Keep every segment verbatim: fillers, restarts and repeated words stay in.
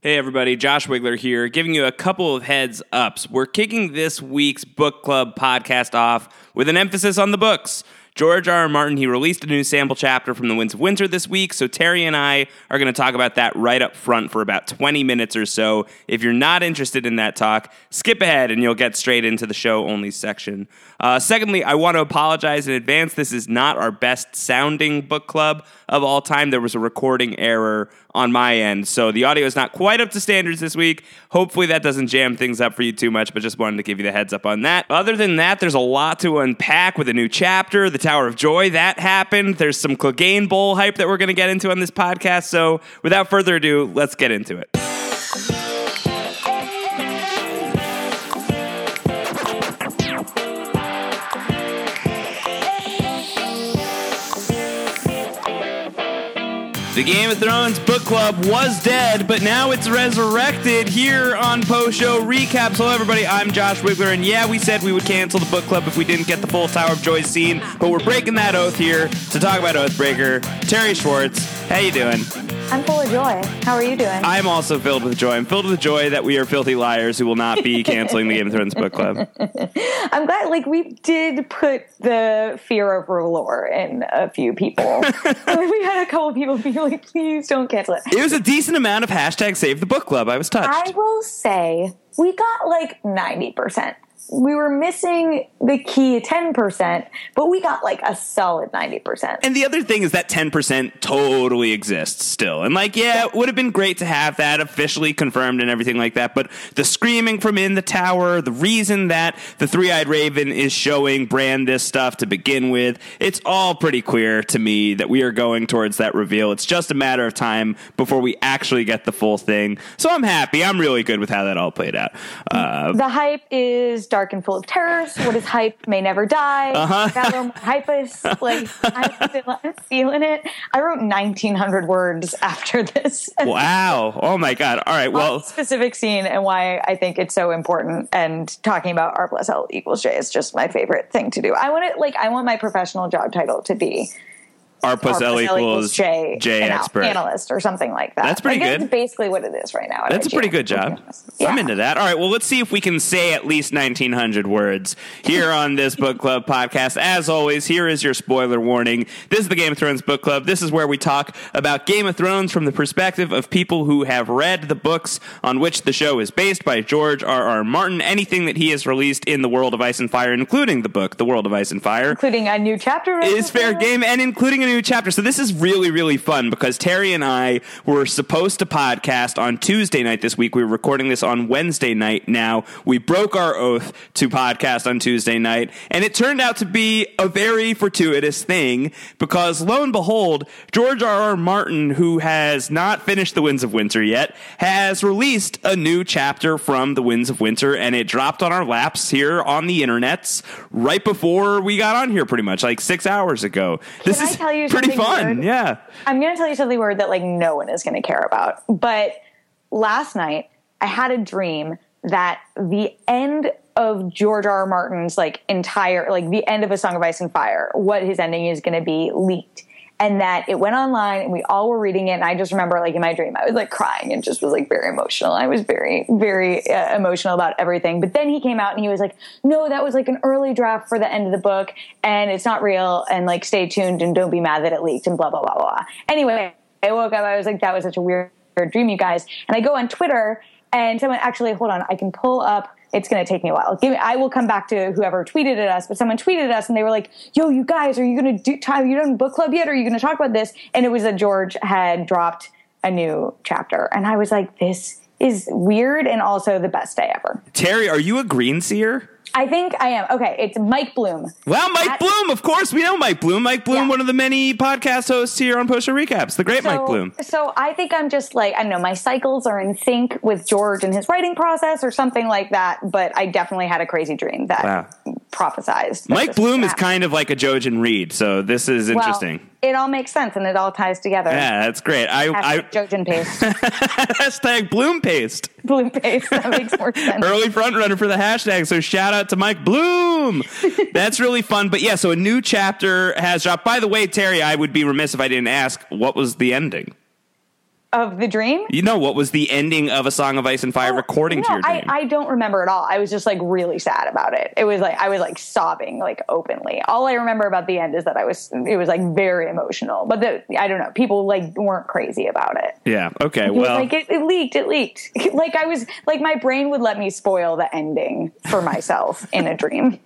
Hey everybody, Josh Wigler here, giving you a couple of heads ups. We're kicking this week's book club podcast off with an emphasis on the books. George R. R. Martin, he released a new sample chapter from The Winds of Winter this week, so Terry and I are going to talk about that right up front for about twenty minutes or so. If you're not interested in that talk, skip ahead and you'll get straight into the show-only section. Uh, secondly, I want to apologize in advance. This is not our best-sounding book club of all time. There was a recording error on my end, so the audio is not quite up to standards this week. Hopefully that doesn't jam things up for you too much, but just wanted to give you the heads up on that. Other than that, there's a lot to unpack with a new chapter, the Tower of Joy, that happened. There's some Clegane Bowl hype that we're going to get into on this podcast, so without further ado, let's get into it. The Game of Thrones book club was dead, but now it's resurrected here on Post Show Recaps. Hello, everybody. I'm Josh Wigler, and yeah, we said we would cancel the book club if we didn't get the full Tower of Joy scene, but we're breaking that oath here to talk about Oathbreaker. Terry Schwartz, how you doing? I'm full of joy. How are you doing? I'm also filled with joy. I'm filled with joy that we are filthy liars who will not be canceling the Game of Thrones book club. I'm glad, like, we did put the fear of ruler in a few people. We had a couple people be like, please don't cancel it. It was a decent amount of hashtag save the book club. I was touched. I will say we got like ninety percent. We were missing the key ten percent, but we got like a solid ninety percent. And the other thing is that ten percent totally exists still. And like, yeah, it would have been great to have that officially confirmed and everything like that. But the screaming from in the tower, the reason that the Three-Eyed Raven is showing Bran this stuff to begin with, it's all pretty clear to me that we are going towards that reveal. It's just a matter of time before we actually get the full thing. So I'm happy. I'm really good with how that all played out. Uh, the hype is dark. Dark and full of terrors. What is hype may never die. Uh-huh. Valum hypus. Like, I'm, still, I'm feeling it. I wrote nineteen hundred words after this. Wow. Oh my God. All right. Well, specific scene and why I think it's so important. And talking about R plus L equals J is just my favorite thing to do. I want it. Like, I want my professional job title to be R plus L equals J, J expert analyst or something like that. That's pretty good. That's basically what it is right now. That's a pretty good job. Yeah. I'm into that. All right. Well, let's see if we can say at least nineteen hundred words here on this book club podcast. As always, here is your spoiler warning. This is the Game of Thrones book club. This is where we talk about Game of Thrones from the perspective of people who have read the books on which the show is based by George R. R. Martin. Anything that he has released in The World of Ice and Fire, including the book, The World of Ice and Fire, including a new chapter, is fair game, and including a new chapter. So this is really, really fun because Terry and I were supposed to podcast on Tuesday night this week. We were recording this on Wednesday night now. We broke our oath to podcast on Tuesday night, and it turned out to be a very fortuitous thing because, lo and behold, George R. R. Martin, who has not finished The Winds of Winter yet, has released a new chapter from The Winds of Winter, and it dropped on our laps here on the internets right before we got on here pretty much, like six hours ago. This is pretty fun, weird. Yeah. I'm going to tell you something weird that, like, no one is going to care about. But last night, I had a dream that the end of George R. R. Martin's, like, entire, like, the end of A Song of Ice and Fire, what his ending is going to be, leaked. And that it went online, and we all were reading it, and I just remember, like, in my dream, I was, like, crying and just was, like, very emotional. I was very, very uh, emotional about everything. But then he came out, and he was like, no, that was, like, an early draft for the end of the book, and it's not real, and, like, stay tuned, and don't be mad that it leaked, and blah, blah, blah, blah. Anyway, I woke up, I was like, that was such a weird, weird dream, you guys. And I go on Twitter, and someone, actually, hold on, I can pull up. It's going to take me a while. Give me, I will come back to whoever tweeted at us, but someone tweeted at us and they were like, yo, you guys, are you going to do time? You done book club yet? Or are you going to talk about this? And it was that George had dropped a new chapter. And I was like, this is weird. And also the best day ever. Terry, are you a green seer? I think I am. Okay, it's Mike Bloom. Well, Mike At- Bloom, of course. We know Mike Bloom. Mike Bloom, yeah. One of the many podcast hosts here on Post Show Recaps, the great so, Mike Bloom. So I think I'm just like, I don't know, my cycles are in sync with George and his writing process or something like that, but I definitely had a crazy dream that wow. prophesized. That Mike Bloom is kind of like a Jojen Reed, so this is interesting. Well, it all makes sense and it all ties together. Yeah, that's great. I, I Jojen paste. Hashtag Bloom paste. Bloom paste. That makes more sense. Early front runner for the hashtag. So shout out to Mike Bloom. That's really fun. But yeah, so a new chapter has dropped. By the way, Terry, I would be remiss if I didn't ask, what was the ending? Of the dream? You know, what was the ending of A Song of Ice and Fire oh, according no, to your dream? I, I don't remember at all. I was just like really sad about it. It was like, I was like sobbing like openly. All I remember about the end is that I was, it was like very emotional, but the, I don't know. People like weren't crazy about it. Yeah. Okay. It well, like it, it leaked, it leaked. Like I was like, my brain would let me spoil the ending for myself in a dream.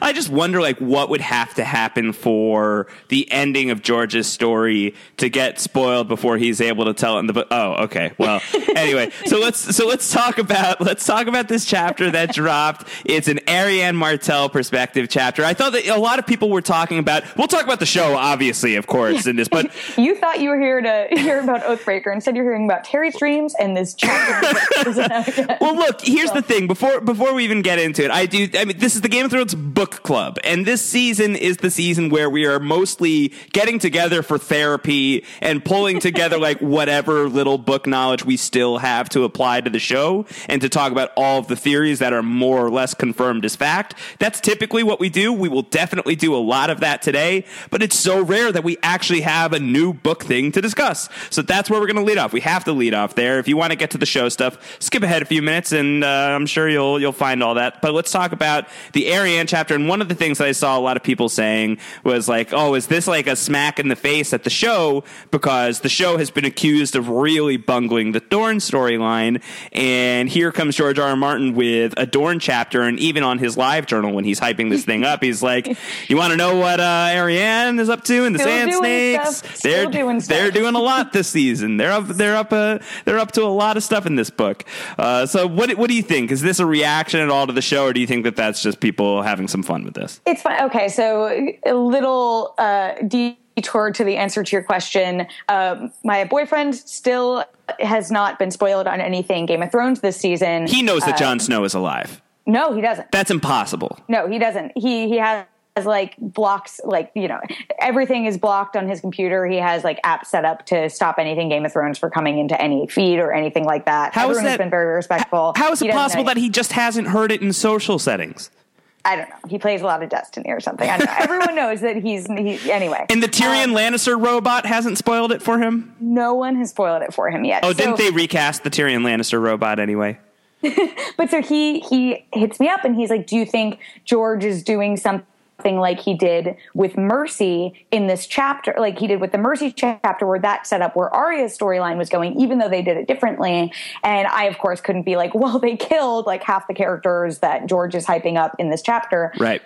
I just wonder, like, what would have to happen for the ending of George's story to get spoiled before he's able to tell it in the book. Oh, okay. Well, anyway, so let's so let's talk about let's talk about this chapter that dropped. It's an Arianne Martell perspective chapter. I thought that a lot of people were talking about. We'll talk about the show, obviously, of course, in this. But you thought you were here to hear about Oathbreaker. Instead, you're hearing about Terry's dreams and this chapter. Well, look. Here's the thing. Before before we even get into it, I do. I mean, this is the Game of Thrones book club, and this season is the season where we are mostly getting together for therapy and pulling together like whatever little book knowledge we still have to apply to the show and to talk about all of the theories that are more or less confirmed as fact. That's typically what we do. We will definitely do a lot of that today, but it's so rare that we actually have a new book thing to discuss. So that's where we're going to lead off. We have to lead off there. If you want to get to the show stuff, skip ahead a few minutes and uh, I'm sure you'll you'll find all that. But let's talk about the Arianne chapter, and one of the things that I saw a lot of people saying was like, oh, is this like a smack in the face at the show, because the show has been accused of really bungling the Dorne storyline, and here comes George R. R. Martin with a Dorne chapter. And even on his live journal when he's hyping this thing up, he's like, you want to know what uh, Arianne is up to in the Still Sand Snakes? They're doing stuff. They're doing a lot this season. They're up they're up uh, they're up to a lot of stuff in this book. Uh, so what what do you think? Is this a reaction at all to the show, or do you think that that's just people having having some fun with this? It's fun. Okay, so a little uh, detour to the answer to your question. Um, my boyfriend still has not been spoiled on anything Game of Thrones this season. He knows that uh, Jon Snow is alive. No, he doesn't. That's impossible. No, he doesn't. He he has like blocks, like, you know, everything is blocked on his computer. He has like apps set up to stop anything Game of Thrones for coming into any feed or anything like that. How Everyone is that, has been very respectful. How is it possible that he just hasn't heard it in social settings? I don't know. He plays a lot of Destiny or something. I don't know. Everyone knows that he's... He, anyway. And the Tyrion um, Lannister robot hasn't spoiled it for him? No one has spoiled it for him yet. Oh, so, didn't they recast the Tyrion Lannister robot anyway? But so he he hits me up and he's like, do you think George is doing something like he did with Mercy in this chapter? Like he did with the Mercy chapter, where that set up where Arya's storyline was going, even though they did it differently. And I, of course, couldn't be like, well, they killed like half the characters that George is hyping up in this chapter. Right.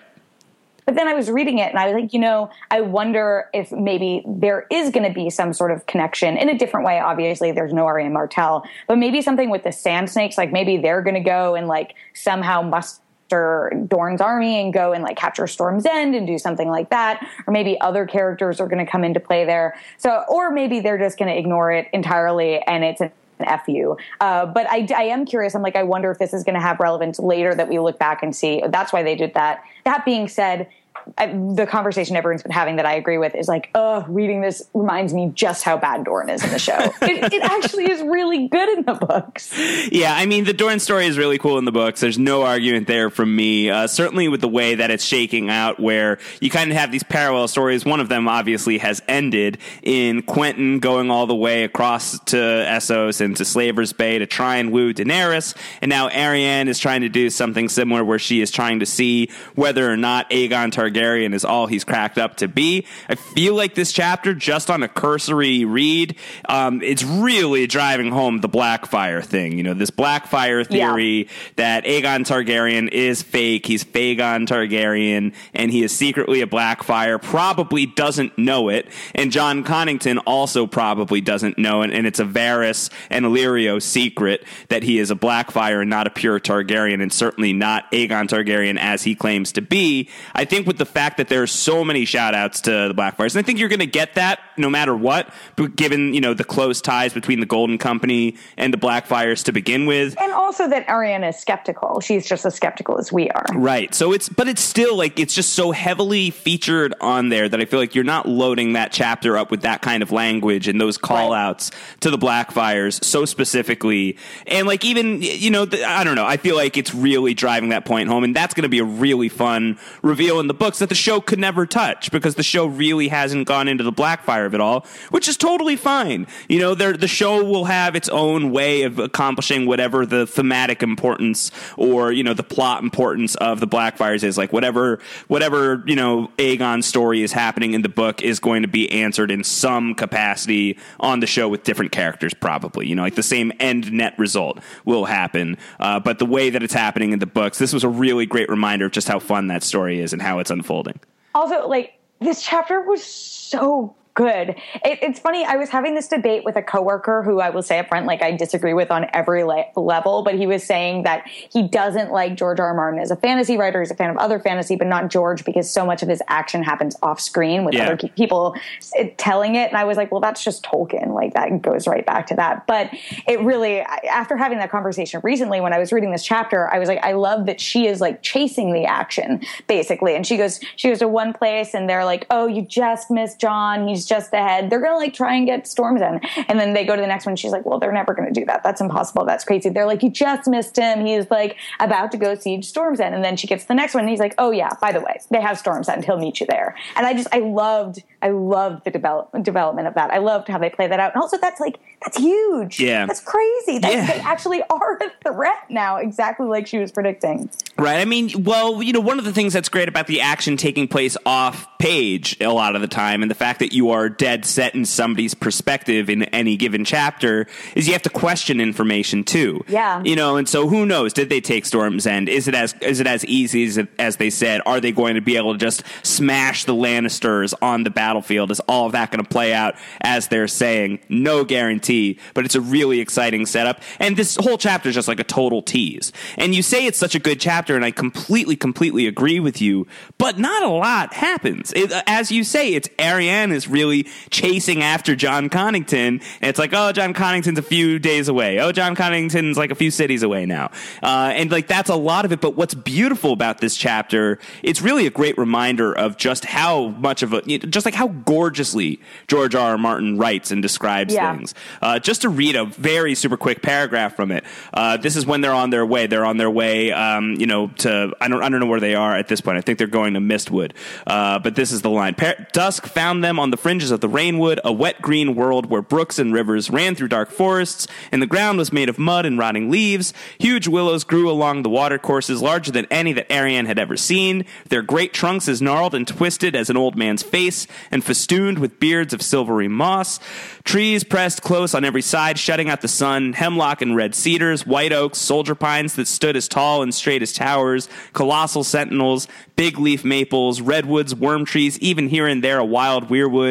But then I was reading it and I was like, you know, I wonder if maybe there is going to be some sort of connection in a different way. Obviously, there's no Arianne Martell, but maybe something with the Sand Snakes, like maybe they're going to go and like somehow must Dorne's army and go and like capture Storm's End and do something like that, or maybe other characters are going to come into play there. So, or maybe they're just going to ignore it entirely and it's an F you. Uh, but I, I am curious. I'm like, I wonder if this is going to have relevance later that we look back and see. That's why they did that. That being said, I, the conversation everyone's been having that I agree with is like, oh, reading this reminds me just how bad Dorne is in the show. it, it actually is really good in the books. Yeah, I mean, the Dorne story is really cool in the books. There's no argument there from me. Uh, certainly with the way that it's shaking out, where you kind of have these parallel stories. One of them obviously has ended in Quentin going all the way across to Essos and to Slaver's Bay to try and woo Daenerys. And now Arianne is trying to do something similar, where she is trying to see whether or not Aegon Targaryen Targaryen is all he's cracked up to be. I feel like this chapter, just on a cursory read, um, it's really driving home the Blackfyre thing. You know, this Blackfyre theory yeah. that Aegon Targaryen is fake. He's Phagon Targaryen, and he is secretly a Blackfyre. Probably doesn't know it, and Jon Connington also probably doesn't know it. And it's a Varys and Illyrio secret that he is a Blackfyre and not a pure Targaryen, and certainly not Aegon Targaryen as he claims to be. I think with the fact that there are so many shout outs to the Blackfyres, and I think you're going to get that no matter what, but given, you know, the close ties between the Golden Company and the Blackfyres to begin with. And also that Arianne is skeptical. She's just as skeptical as we are. Right. So it's, but it's still like, it's just so heavily featured on there that I feel like you're not loading that chapter up with that kind of language and those call right. outs to the Blackfyres so specifically. And like, even, you know, the, I don't know. I feel like it's really driving that point home, and that's going to be a really fun reveal in the book. books that the show could never touch because the show really hasn't gone into the Blackfyre of it all, which is totally fine. You know, the show will have its own way of accomplishing whatever the thematic importance or, you know, the plot importance of the Blackfyres is. Like, whatever, whatever, you know, Aegon's story is happening in the book is going to be answered in some capacity on the show with different characters, probably. You know, like the same end net result will happen. Uh, but the way that it's happening in the books, this was a really great reminder of just how fun that story is and how it's unfolding. Also, like, this chapter was so good. It, it's funny. I was having this debate with a coworker who I will say up front, like, I disagree with on every le- level, but he was saying that he doesn't like George R. R. Martin as a fantasy writer. He's a fan of other fantasy, but not George, because so much of his action happens off screen with yeah. other ke- people it, telling it. And I was like, well, that's just Tolkien. Like, that goes right back to that. But it really, after having that conversation recently, when I was reading this chapter, I was like, I love that she is like chasing the action basically. And she goes, she goes to one place and they're like, oh, you just missed John. He's just ahead. They're going to like try and get Storms in. And then they go to the next one. She's like, well, they're never going to do that. That's impossible. That's crazy. They're like, you just missed him. He's like about to go siege Storms in. And then she gets the next one. And he's like, oh yeah, by the way, they have Storms in. He'll meet you there. And I just, I loved, I loved the develop, development of that. I loved how they play that out. And also that's like, that's huge. Yeah. That's crazy. That's, yeah. They actually are a threat now, exactly like she was predicting. Right. I mean, well, you know, one of the things that's great about the action taking place off page a lot of the time, and the fact that you are dead set in somebody's perspective in any given chapter, is you have to question information too. Yeah. You know, and so who knows? Did they take Storm's End? Is it as is it as easy as, as they said? Are they going to be able to just smash the Lannisters on the battlefield? Is all of that going to play out as they're saying? No guarantee, but it's a really exciting setup. And this whole chapter is just like a total tease. And you say it's such a good chapter, and I completely, completely agree with you, but not a lot happens. It, as you say, it's Arianne is really really chasing after John Connington, and it's like, oh, John Connington's a few days away. Oh, John Connington's like a few cities away now. Uh, and like, that's a lot of it. But what's beautiful about this chapter, it's really a great reminder of just how much of a, just like how gorgeously George R. R. Martin writes and describes yeah. things. Uh, just to read a very super quick paragraph from it. Uh, this is when they're on their way. They're on their way, um, you know, to, I don't, I don't know where they are at this point. I think they're going to Mistwood. Uh, but this is the line. Par- Dusk found them on the fringes of the Rainwood, a wet green world where brooks and rivers ran through dark forests, and the ground was made of mud and rotting leaves. Huge willows grew along the watercourses, larger than any that Arianne had ever seen, their great trunks as gnarled and twisted as an old man's face, and festooned with beards of silvery moss. Trees pressed close on every side, shutting out the sun, hemlock and red cedars, white oaks, soldier pines that stood as tall and straight as towers, colossal sentinels, big leaf maples, redwoods, worm trees, even here and there a wild weirwood.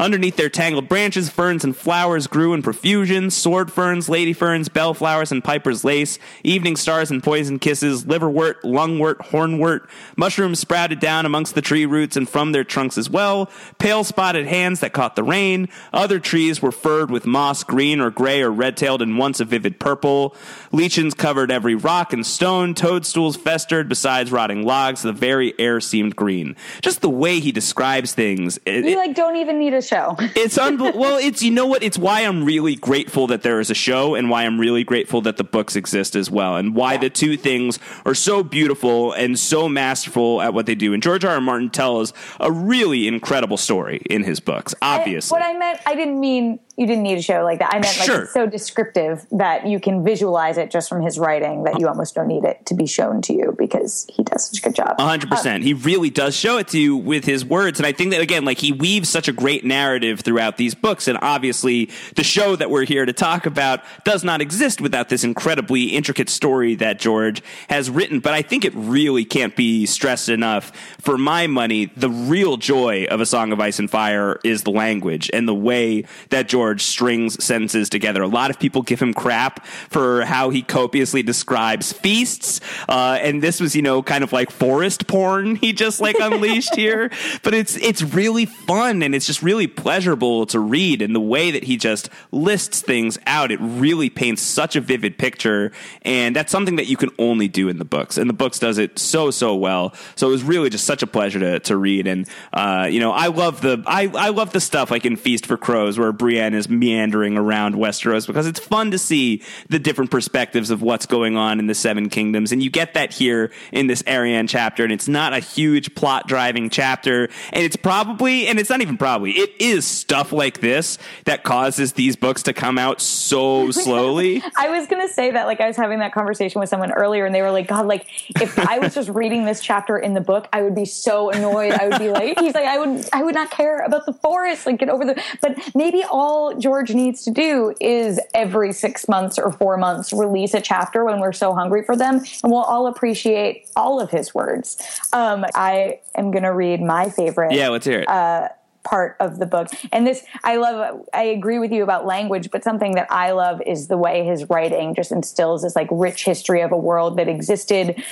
Underneath their tangled branches, ferns and flowers grew in profusion, sword ferns, lady ferns, bellflowers and piper's lace, evening stars and poison kisses, liverwort, lungwort, hornwort. Mushrooms sprouted down amongst the tree roots and from their trunks as well, pale spotted hands that caught the rain. Other trees were furred with moss, green or gray or red-tailed, and once a vivid purple. Lichens covered every rock and stone, toadstools festered besides rotting logs, the very air seemed green. Just the way he describes things. It, you, like, don't even even need a show. It's unbelievable. Well, it's, you know what? It's why I'm really grateful that there is a show, and why I'm really grateful that the books exist as well, and why yeah. the two things are so beautiful and so masterful at what they do. And George R. R. Martin tells a really incredible story in his books, obviously. I, what I meant, I didn't mean you didn't need a show like that. I meant like sure. It's so descriptive that you can visualize it just from his writing that you almost don't need it to be shown to you because he does such a good job. one hundred percent. Um, he really does show it to you with his words. And I think that, again, like, he weaves such a great narrative throughout these books. And obviously the show that we're here to talk about does not exist without this incredibly intricate story that George has written. But I think it really can't be stressed enough. For my money, the real joy of A Song of Ice and Fire is the language and the way that George strings sentences together. A lot of people give him crap for how he copiously describes feasts. Uh, and this was, you know, kind of like forest porn he just like unleashed here. But it's, it's really fun, and it's It's just really pleasurable to read, and the way that he just lists things out, it really paints such a vivid picture, and that's something that you can only do in the books, and the books does it so, so well. So it was really just such a pleasure to, to read, and uh, you know, I love the I, I love the stuff like in Feast for Crows where Brienne and is meandering around Westeros, because it's fun to see the different perspectives of what's going on in the Seven Kingdoms. And you get that here in this Arianne chapter, and it's not a huge plot driving chapter. And it's probably, and it's not even probably, it is stuff like this that causes these books to come out so slowly. I was going to say that, like, I was having that conversation with someone earlier, and they were like, God, like, if I was just reading this chapter in the book, I would be so annoyed. I would be like, he's like, I would, I would not care about the forest. Like, get over the, but maybe all George needs to do is every six months or four months release a chapter when we're so hungry for them, and we'll all appreciate all of his words. Um, I am going to read my favorite. Yeah, let's hear it. Uh, part of the book. And this, I love, I agree with you about language, but something that I love is the way his writing just instills this like rich history of a world that existed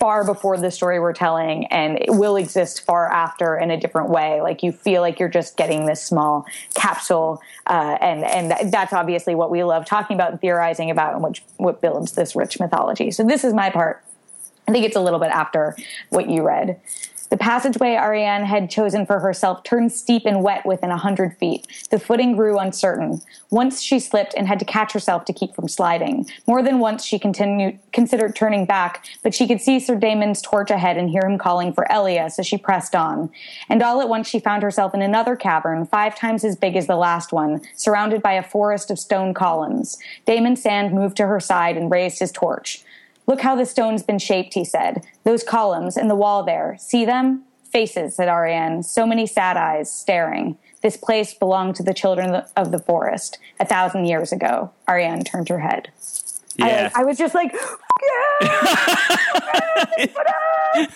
far before the story we're telling, and it will exist far after in a different way. Like, you feel like you're just getting this small capsule. Uh, and, and that's obviously what we love talking about and theorizing about, and which, what builds this rich mythology. So this is my part. I think it's a little bit after what you read. The passageway Arianne had chosen for herself turned steep and wet within a hundred feet. The footing grew uncertain. Once she slipped and had to catch herself to keep from sliding. More than once she continued, considered turning back, but she could see Sir Damon's torch ahead and hear him calling for Elia, so she pressed on. And all at once she found herself in another cavern, five times as big as the last one, surrounded by a forest of stone columns. Damon's Sand moved to her side and raised his torch. Look how the stone's been shaped, he said. Those columns and the wall there. See them? Faces, said Arianne. So many sad eyes staring. This place belonged to the children of the forest. A thousand years ago. Arianne turned her head. Yeah. I, I was just like,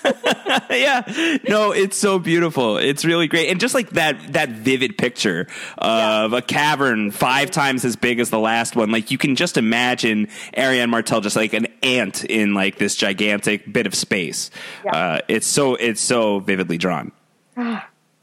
yeah! Yeah. No, it's so beautiful. It's really great. And just like that that vivid picture of yeah. a cavern five times as big as the last one. Like, you can just imagine Arianne Martell just like an ant in like this gigantic bit of space. Yeah. Uh, it's so it's so vividly drawn.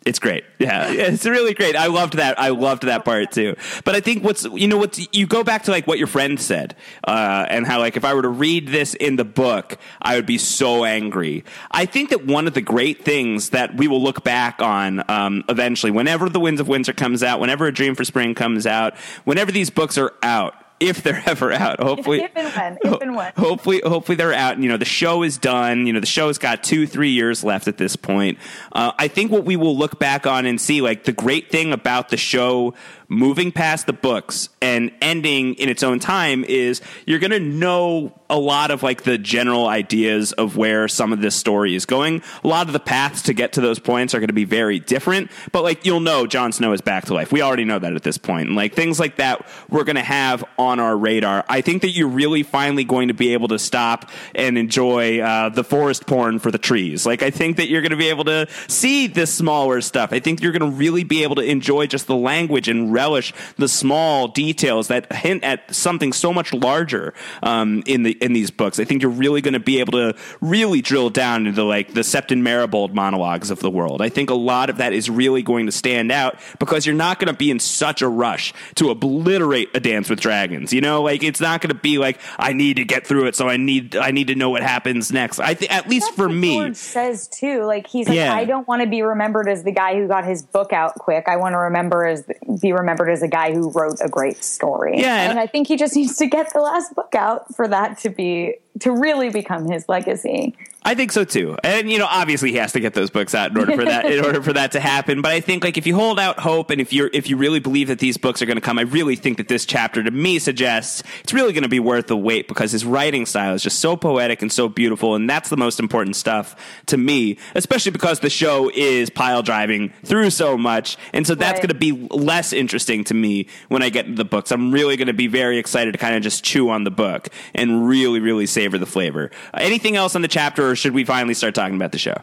It's great. Yeah, it's really great. I loved that. I loved that part too. But I think what's, you know, what's, you go back to like what your friend said, uh, and how like if I were to read this in the book, I would be so angry. I think that one of the great things that we will look back on um, eventually, whenever The Winds of Winter comes out, whenever A Dream for Spring comes out, whenever these books are out, if they're ever out, hopefully, if and when, if and when. hopefully, hopefully they're out. And, you know, the show is done. You know, the show's got two, three years left at this point. Uh, I think what we will look back on and see, like, the great thing about the show moving past the books and ending in its own time is you're going to know a lot of like the general ideas of where some of this story is going. A lot of the paths to get to those points are going to be very different, but like, you'll know Jon Snow is back to life. We already know that at this point. And like things like that, we're going to have on our radar. I think that you're really finally going to be able to stop and enjoy uh, the forest porn for the trees. Like, I think that you're going to be able to see this smaller stuff. I think you're going to really be able to enjoy just the language and relish the small details that hint at something so much larger um, in the in these books. I think you're really going to be able to really drill down into like the Septon Meribald monologues of the world. I think a lot of that is really going to stand out because you're not going to be in such a rush to obliterate A Dance with Dragons. You know, like it's not going to be like I need to get through it, so I need I need to know what happens next. I think at least That's for what me, George says too. Like he's like yeah. I don't want to be remembered as the guy who got his book out quick. I want to remember as the, be remembered. remembered as a guy who wrote a great story. Yeah, and, and I think he just needs to get the last book out for that to be to really become his legacy. I think so too. And you know, obviously he has to get those books out in order for that in order for that to happen. But I think like if you hold out hope and if you're if you really believe that these books are going to come, I really think that this chapter to me suggests it's really going to be worth the wait because his writing style is just so poetic and so beautiful, and that's the most important stuff to me, especially because the show is pile driving through so much. And so that's right. going to be less interesting to me when I get into the books. I'm really going to be very excited to kind of just chew on the book and really really savor the flavor. Uh, anything else on the chapter, or should we finally start talking about the show?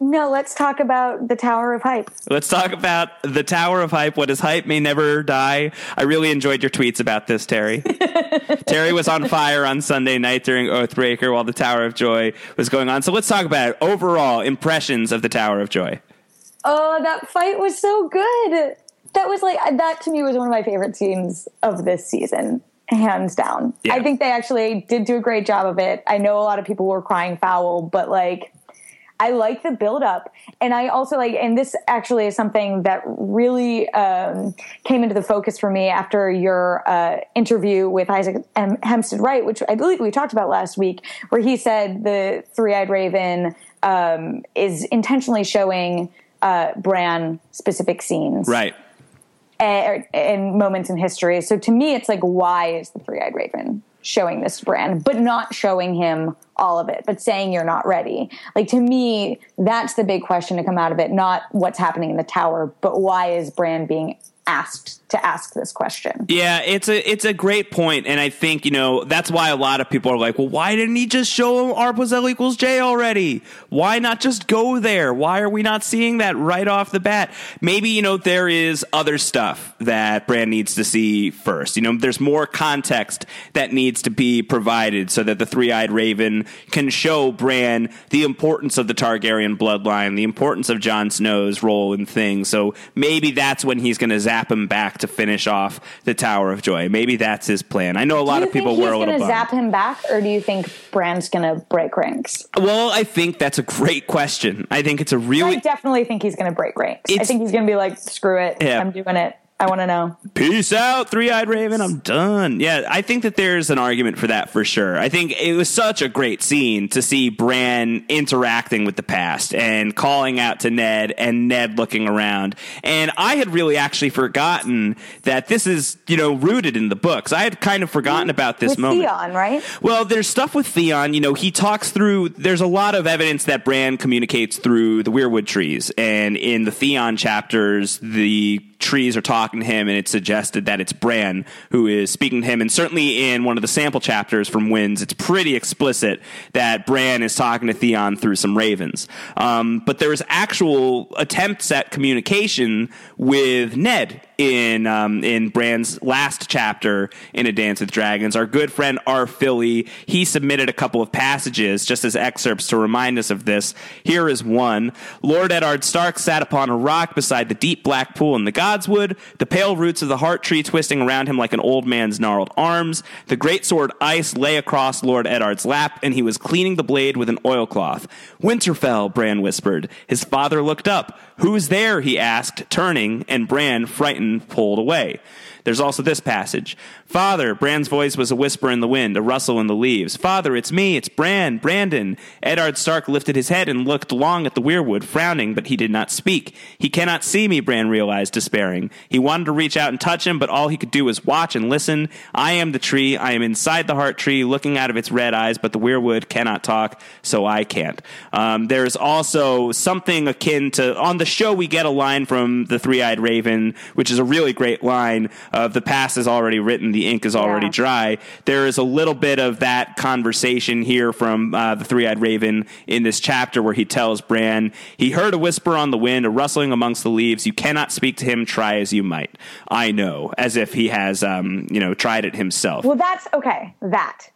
No, let's talk about the Tower of Hype. Let's talk about the Tower of Hype. What is hype may never die. I really enjoyed your tweets about this, Terry. Terry was on fire on Sunday night during Oathbreaker while the Tower of Joy was going on. So let's talk about it. Overall impressions of the Tower of Joy. Oh, that fight was so good. That was like, that to me was one of my favorite scenes of this season. Hands down. Yeah. I think they actually did do a great job of it. I know a lot of people were crying foul, but like, I like the buildup. And I also like, and this actually is something that really um, came into the focus for me after your uh, interview with Isaac Hempstead Wright, which I believe we talked about last week, where he said the Three-Eyed Raven um, is intentionally showing uh, Bran specific scenes. Right. And, and moments in history. So to me, it's like, why is the Three-Eyed Raven showing this Bran, but not showing him all of it, but saying you're not ready? Like, to me, that's the big question to come out of it, not what's happening in the tower, but why is Bran being asked to ask this question? Yeah, it's a it's a great point, and I think, you know, that's why a lot of people are like, well, why didn't he just show him R plus L equals J already? Why not just go there? Why are we not seeing that right off the bat? Maybe, you know, there is other stuff that Bran needs to see first. You know, there's more context that needs to be provided so that the Three-Eyed Raven can show Bran the importance of the Targaryen bloodline, the importance of Jon Snow's role in things. So maybe that's when he's going to zap him back to finish off the Tower of Joy. Maybe that's his plan. I know a lot of people were a little bummed. Do you think he's going to zap him back, or do you think Bran's going to break ranks? Well, I think that's a great question. I think it's a really... I definitely think he's going to break ranks. I think he's going to be like, screw it. Yeah. I'm doing it. I want to know. Peace out, Three-Eyed Raven. I'm done. Yeah, I think that there's an argument for that for sure. I think it was such a great scene to see Bran interacting with the past and calling out to Ned and Ned looking around. And I had really actually forgotten that this is, you know, rooted in the books. I had kind of forgotten about this with moment. Theon, right? Well, there's stuff with Theon. You know, he talks through, there's a lot of evidence that Bran communicates through the Weirwood trees. And in the Theon chapters, the trees are talking to him, and it's suggested that it's Bran who is speaking to him. And certainly in one of the sample chapters from Winds, it's pretty explicit that Bran is talking to Theon through some ravens. Um, but there is actual attempts at communication with Ned in um, in Bran's last chapter in A Dance with Dragons. Our good friend R. Philly, he submitted a couple of passages just as excerpts to remind us of this. Here is one. Lord Eddard Stark sat upon a rock beside the deep black pool in the Godswood, the pale roots of the heart tree twisting around him like an old man's gnarled arms. The great sword Ice lay across Lord Eddard's lap, and he was cleaning the blade with an oilcloth. Winterfell, Bran whispered. His father looked up. Who's there? He asked, turning, and Bran, frightened, pulled away. There's also this passage. Father, Bran's voice was a whisper in the wind, a rustle in the leaves. Father, it's me, it's Bran, Brandon. Eddard Stark lifted his head and looked long at the weirwood, frowning, but he did not speak. He cannot see me, Bran realized, despairing. He wanted to reach out and touch him, but all he could do was watch and listen. I am the tree, I am inside the heart tree, looking out of its red eyes, but the weirwood cannot talk, so I can't. Um, there is also something akin to, on the show we get a line from the Three-Eyed Raven, which is a really great line, of the past is already written, the ink is already yeah. dry. There is a little bit of that conversation here from uh, the Three-Eyed Raven in this chapter, where he tells Bran, he heard a whisper on the wind, a rustling amongst the leaves. You cannot speak to him, try as you might. I know, as if he has, um, you know, tried it himself. Well, that's okay. That.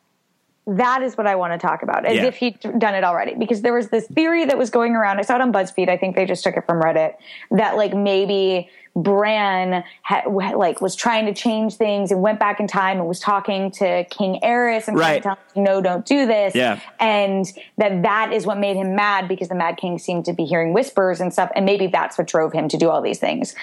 That is what I want to talk about, as yeah. if he'd done it already. Because there was this theory that was going around. I saw it on BuzzFeed. I think they just took it from Reddit. That, like, maybe Bran, ha- like, was trying to change things and went back in time and was talking to King Aerys and right. trying to tell him, no, don't do this. Yeah. And that that is what made him mad, because the Mad King seemed to be hearing whispers and stuff. And maybe that's what drove him to do all these things.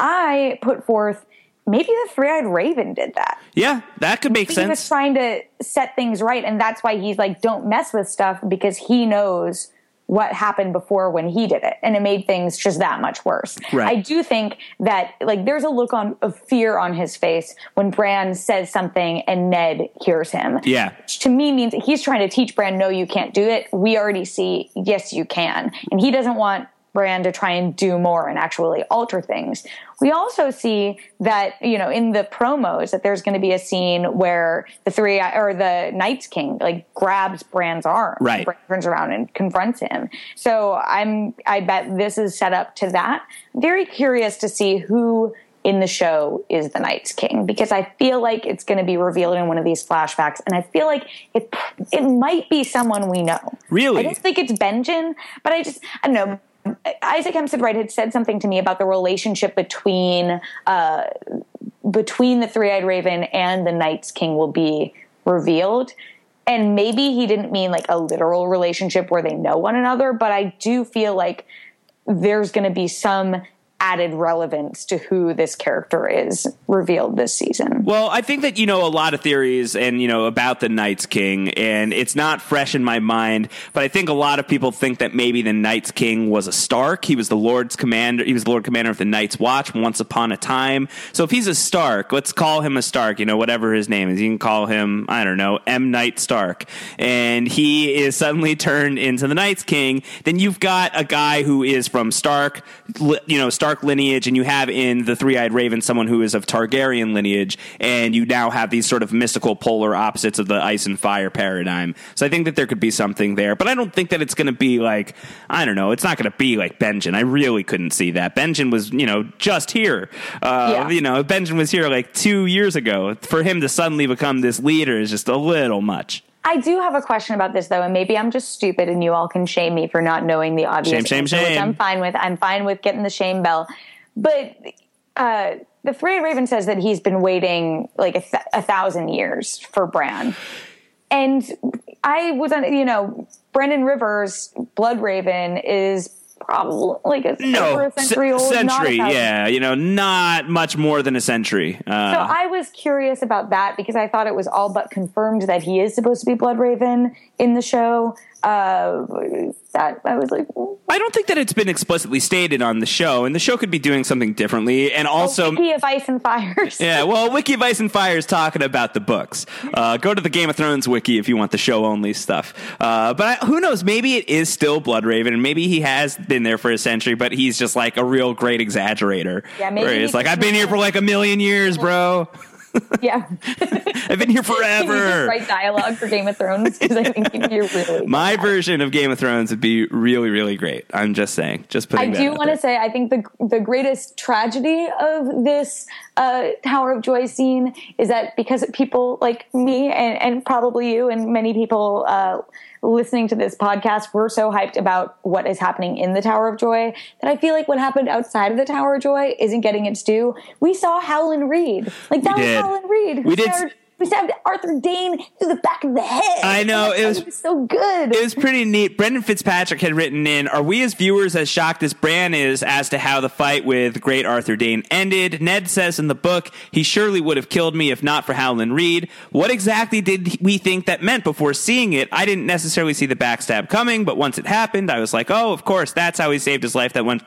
I put forth, maybe the Three-Eyed Raven did that. Yeah, that could make maybe sense. He was trying to set things right, and that's why he's like, don't mess with stuff, because he knows what happened before when he did it, and it made things just that much worse. Right. I do think that, like, there's a look on of fear on his face when Bran says something and Ned hears him. Yeah. Which to me means he's trying to teach Bran, no, you can't do it. We already see, yes, you can. And he doesn't want Bran to try and do more and actually alter things. We also see that, you know, in the promos that there's going to be a scene where the three or the Night's King like grabs Bran's arm, right? Bran turns around and confronts him. So I'm, I bet this is set up to that. Very curious to see who in the show is the Night's King, because I feel like it's going to be revealed in one of these flashbacks, and I feel like it it might be someone we know. Really, I don't think it's Benjen, but I just I don't know. Isaac Hempstead Wright had said something to me about the relationship between uh, between the Three-Eyed Raven and the Night's King will be revealed. And maybe he didn't mean like a literal relationship where they know one another, but I do feel like there's going to be some added relevance to who this character is revealed this season. Well, I think that, you know, a lot of theories and, you know, about the Night's King, and it's not fresh in my mind, but I think a lot of people think that maybe the Night's King was a Stark. He was the Lord's commander. He was the Lord Commander of the Night's Watch once upon a time. So if he's a Stark, let's call him a Stark, you know, whatever his name is. You can call him, I don't know, M. Night Stark. And he is suddenly turned into the Night's King. Then you've got a guy who is from Stark, you know, Stark lineage, and you have in the Three-Eyed Raven someone who is of Targaryen lineage, and you now have these sort of mystical polar opposites of the ice and fire paradigm. So I think that there could be something there, but I don't think that it's going to be like, I don't know, it's not going to be like Benjen. I really couldn't see that. Benjen was, you know, just here. Uh, yeah. You know, Benjen was here like two years ago. For him to suddenly become this leader is just a little much. I do have a question about this, though, and maybe I'm just stupid and you all can shame me for not knowing the obvious shame, shame, answer, shame. Which I'm fine with. I'm fine with getting the shame bell. But uh, the Three-Eyed Raven says that he's been waiting like a, th- a thousand years for Bran. And I was on, you know, Brendan Rivers' Blood Raven is probably like a no, century c- old. Century, yeah. You know, not much more than a century. Uh, so I was curious about that because I thought it was all but confirmed that he is supposed to be Blood Raven in the show. Uh, that I was like, what? I don't think that it's been explicitly stated on the show, and the show could be doing something differently. And also, oh, Wiki of Ice and Fires. Yeah, well, Wiki of Ice and Fire is talking about the books. Uh, go to the Game of Thrones wiki if you want the show only stuff. Uh, but I, who knows? Maybe it is still Blood Raven, and maybe he has been there for a century, but he's just like a real great exaggerator. Yeah, maybe where he's like, I've been here for like a million years, bro. Yeah. I've been here forever. Can you just write dialogue for Game of Thrones? Because I think you're really my bad. Version of Game of Thrones would be really, really great. I'm just saying. Just putting. I that do want to say I think the the greatest tragedy of this uh, Tower of Joy scene is that because people like me and, and probably you and many people uh, listening to this podcast were so hyped about what is happening in the Tower of Joy that I feel like what happened outside of the Tower of Joy isn't getting its due. We saw Howland Reed. Like that we was did. Howland Reed. We did. Started- We stabbed Arthur Dayne through the back of the head. I know. It was, it was so good. It was pretty neat. Brendan Fitzpatrick had written in, are we as viewers as shocked as Bran is as to how the fight with great Arthur Dayne ended? Ned says in the book, he surely would have killed me if not for Howland Reed. What exactly did we think that meant before seeing it? I didn't necessarily see the backstab coming, but once it happened, I was like, oh, of course, that's how he saved his life. That one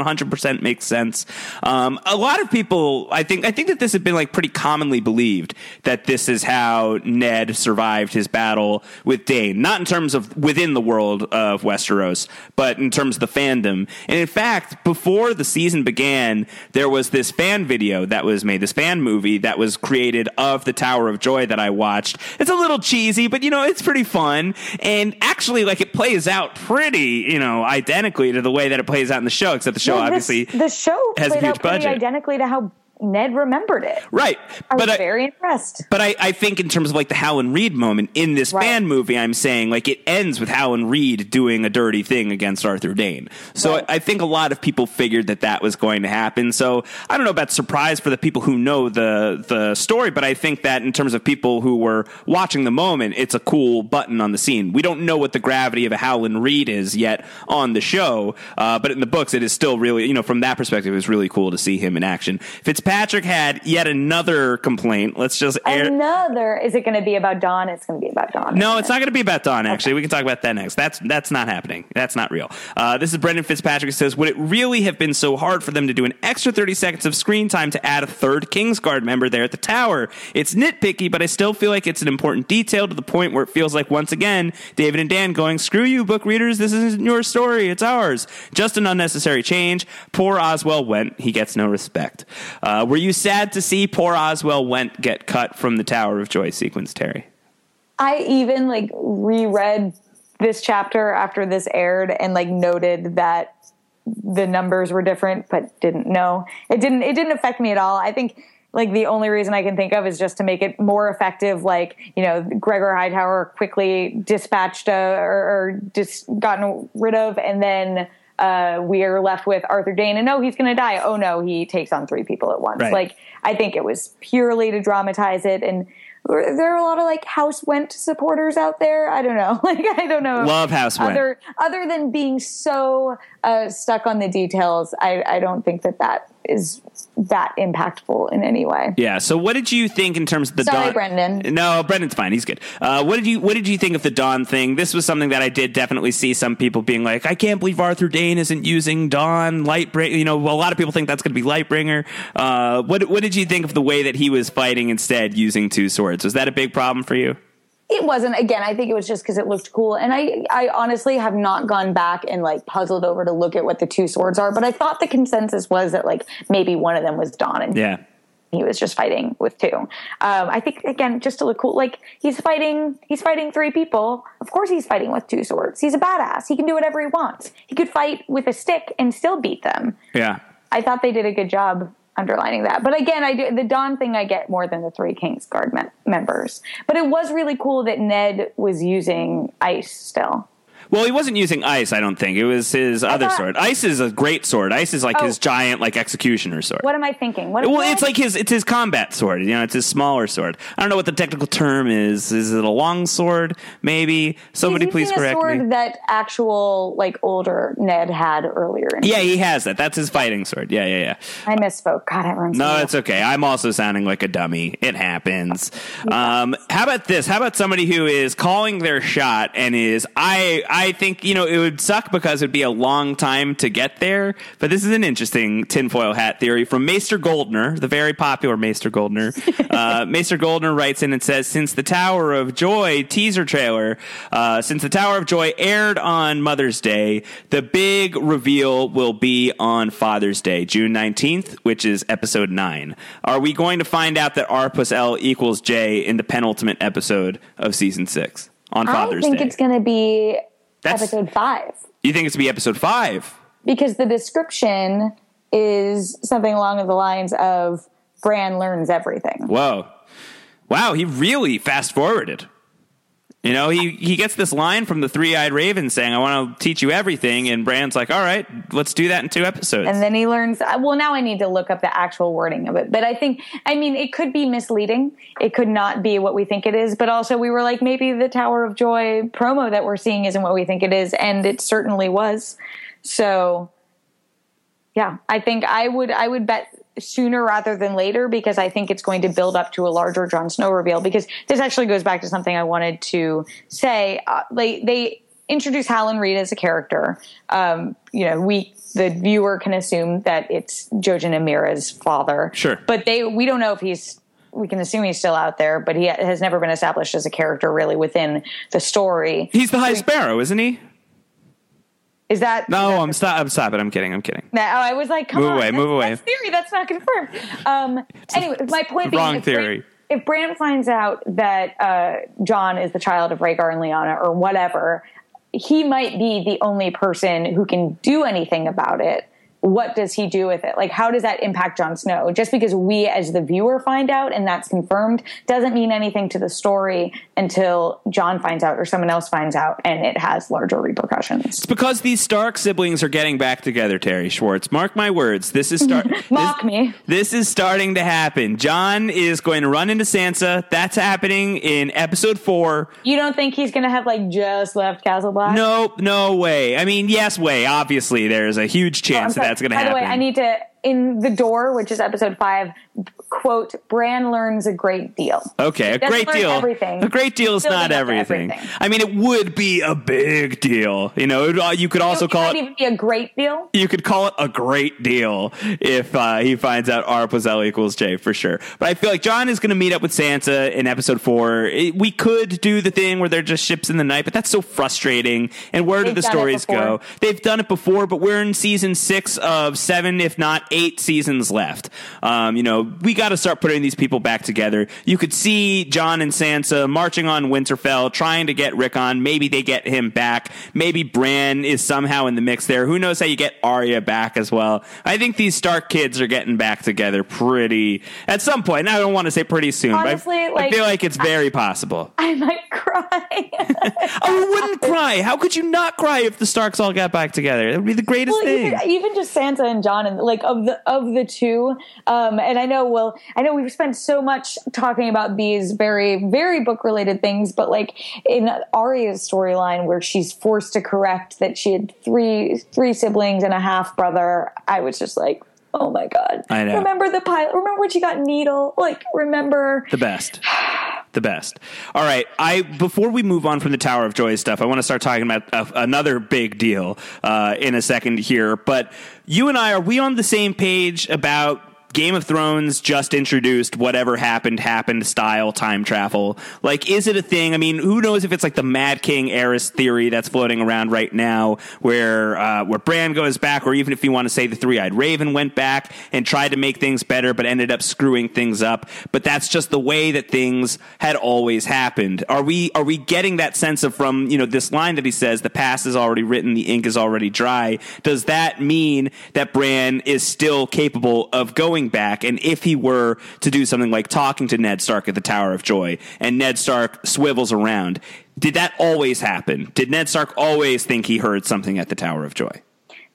hundred percent makes sense. Um, a lot of people, I think, I think that this had been like pretty commonly believed that this This is how Ned survived his battle with Dayne, not in terms of within the world of Westeros, but in terms of the fandom. And in fact, before the season began, there was this fan video that was made, this fan movie that was created of the Tower of Joy that I watched. It's a little cheesy, but, you know, it's pretty fun. And actually, like, it plays out pretty, you know, identically to the way that it plays out in the show, except the show well, this, obviously the show has a huge budget. Pretty identically to how Ned remembered it. Right. I but was I, very impressed. But I, I think in terms of like the Howland Reed moment in this right. fan movie, I'm saying like it ends with Howland Reed doing a dirty thing against Arthur Dayne. So right. I, I think a lot of people figured that that was going to happen. So I don't know about surprise for the people who know the, the story, but I think that in terms of people who were watching the moment, it's a cool button on the scene. We don't know what the gravity of a Howland Reed is yet on the show, uh, but in the books, it is still really, you know, from that perspective, it's really cool to see him in action. Fitzpatrick Patrick had yet another complaint. Let's just air. Another. Is it going to be about Dawn? It's going to be about Dawn. No, it's it? not going to be about Dawn, actually. Okay. We can talk about that next. That's that's not happening. That's not real. Uh, this is Brendan Fitzpatrick. It says, would it really have been so hard for them to do an extra thirty seconds of screen time to add a third Kingsguard member there at the tower? It's nitpicky, but I still feel like it's an important detail to the point where it feels like, once again, David and Dan going, screw you, book readers. This isn't your story. It's ours. Just an unnecessary change. Poor Oswell went. He gets no respect. Uh, Uh, were you sad to see poor Oswell Went get cut from the Tower of Joy sequence, Terry? I even like reread this chapter after this aired and like noted that the numbers were different, but didn't know. It didn't. It didn't affect me at all. I think like the only reason I can think of is just to make it more effective. Like, you know, Gregor Hightower quickly dispatched uh, or, or just gotten rid of, and then. Uh, we are left with Arthur Dayne, and no, he's going to die. Oh no, he takes on three people at once. Right. Like, I think it was purely to dramatize it, and there are a lot of like House Went supporters out there. I don't know. Like, I don't know. Love House Went. Other, other than being so uh, stuck on the details, I, I don't think that that is that impactful in any way. Yeah. So what did you think in terms of the Sorry, Dawn? Brendan. No, Brendan's fine. He's good. Uh, what did you, what did you think of the Dawn thing? This was something that I did definitely see some people being like, I can't believe Arthur Dayne isn't using Dawn Lightbringer. You know, a lot of people think that's going to be Lightbringer. Uh, what, what did you think of the way that he was fighting instead using two swords? Was that a big problem for you? It wasn't. Again, I think it was just because it looked cool. And I, I honestly have not gone back and like puzzled over to look at what the two swords are. But I thought the consensus was that like maybe one of them was Dawn and yeah. he was just fighting with two. Um, I think, again, just to look cool, like he's fighting, he's fighting three people. Of course he's fighting with two swords. He's a badass. He can do whatever he wants. He could fight with a stick and still beat them. Yeah. I thought they did a good job underlining that. But again, I do the Dawn thing I get more than the three Kings Guard me- members. But it was really cool that Ned was using ice still. Well, he wasn't using ice, I don't think. It was his I other thought, sword. Ice is a great sword. Ice is like oh, his giant like executioner sword. What am I thinking? What well, I it's like his it's his combat sword. You know, it's his smaller sword. I don't know what the technical term is. Is it a long sword? Maybe. Somebody please correct me. He's using a sword that actual like older Ned had earlier. In yeah, he has that. That's his fighting sword. Yeah, yeah, yeah. I misspoke. God, that runs. No, it's up. Okay. I'm also sounding like a dummy. It happens. Yeah. Um, how about this? How about somebody who is calling their shot and is I. I I think, you know, it would suck because it'd be a long time to get there. But this is an interesting tinfoil hat theory from Maester Goldner, the very popular Maester Goldner. uh, Maester Goldner writes in and says, since the Tower of Joy teaser trailer, uh, since the Tower of Joy aired on Mother's Day, the big reveal will be on Father's Day, June nineteenth, which is episode nine. Are we going to find out that R plus L equals J in the penultimate episode of season six on Father's Day? I think Day? It's going to be... That's, episode five. You think it's going to be episode five? Because the description is something along the lines of Bran learns everything. Whoa. Wow, he really fast-forwarded. You know, he, he gets this line from the Three-Eyed Raven saying, I want to teach you everything. And Bran's like, all right, let's do that in two episodes. And then he learns, well, now I need to look up the actual wording of it. But I think, I mean, it could be misleading. It could not be what we think it is. But also we were like, maybe the Tower of Joy promo that we're seeing isn't what we think it is. And it certainly was. So, yeah, I think I would I would bet sooner rather than later, because I think it's going to build up to a larger Jon Snow reveal, because this actually goes back to something I wanted to say. Uh, they, they introduce Howland Reed as a character. Um, you know, we, the viewer can assume that it's Jojen and Mira's father. Sure. But they, we don't know if he's, we can assume he's still out there, but he has never been established as a character really within the story. He's the High so Sparrow, we, isn't he? Is that no? Is that I'm stop. I'm stopping. I'm kidding. I'm kidding. No, I was like, come move on, away, that's, move away. That's theory that's not confirmed. Um. Anyway, my point being, wrong if theory. Bran, if Bran finds out that uh, Jon is the child of Rhaegar and Lyanna or whatever, he might be the only person who can do anything about it. What does he do with it? Like, how does that impact Jon Snow? Just because we as the viewer find out and that's confirmed doesn't mean anything to the story until Jon finds out or someone else finds out and it has larger repercussions. It's because these Stark siblings are getting back together, Terry Schwartz. Mark my words. This is start- Mock this, me. This is starting to happen. Jon is going to run into Sansa. That's happening in episode four. You don't think he's going to have, like, just left Castle Black? No, no way. I mean, yes way. Obviously, there's a huge chance oh, that that's going to happen. By the way, I need to, in The Door, which is episode five, quote, Bran learns a great deal. Okay, a great deal. Everything. A great deal is not everything. everything. I mean, it would be a big deal. You know, it, you could also you know, call it... It might even be a great deal. You could call it a great deal if uh, he finds out R plus L equals J, for sure. But I feel like Jon is going to meet up with Sansa in episode four. It, we could do the thing where they're just ships in the night, but that's so frustrating. And where They've do the stories go? They've done it before, but we're in season six of seven, if not eight seasons left. Um, you know, we got to start putting these people back together. You could see Jon and Sansa marching on Winterfell, trying to get Rickon. Maybe they get him back. Maybe Bran is somehow in the mix there. Who knows how you get Arya back as well. I think these Stark kids are getting back together pretty at some point. I don't want to say pretty soon. Honestly, but I, like, I feel like it's very I, possible. I might cry. Oh, I wouldn't cry. How could you not cry if the Starks all got back together? It would be the greatest well, thing. Even, even just Sansa and Jon and like of the, of the two. Um, and I know know we'll, I know we've spent so much talking about these very, very book related things, but like in Arya's storyline where she's forced to correct that she had three, three siblings and a half brother, I was just like, oh my God. I know. Remember the pilot. Remember when she got Needle? Like, remember. The best. The best. All right. I, before we move on from the Tower of Joy stuff, I want to start talking about a, another big deal uh, in a second here. But you and I, are we on the same page about Game of Thrones just introduced whatever happened, happened style time travel? Like, is it a thing? I mean, who knows if it's like the Mad King heiress theory that's floating around right now where, uh, where Bran goes back, or even if you want to say the Three-Eyed Raven went back and tried to make things better, but ended up screwing things up. But that's just the way that things had always happened. Are we, are we getting that sense of from, you know, this line that he says, the past is already written, the ink is already dry. Does that mean that Bran is still capable of going back, and if he were to do something like talking to Ned Stark at the Tower of Joy and Ned Stark swivels around, did that always happen? Did Ned Stark always think he heard something at the Tower of Joy?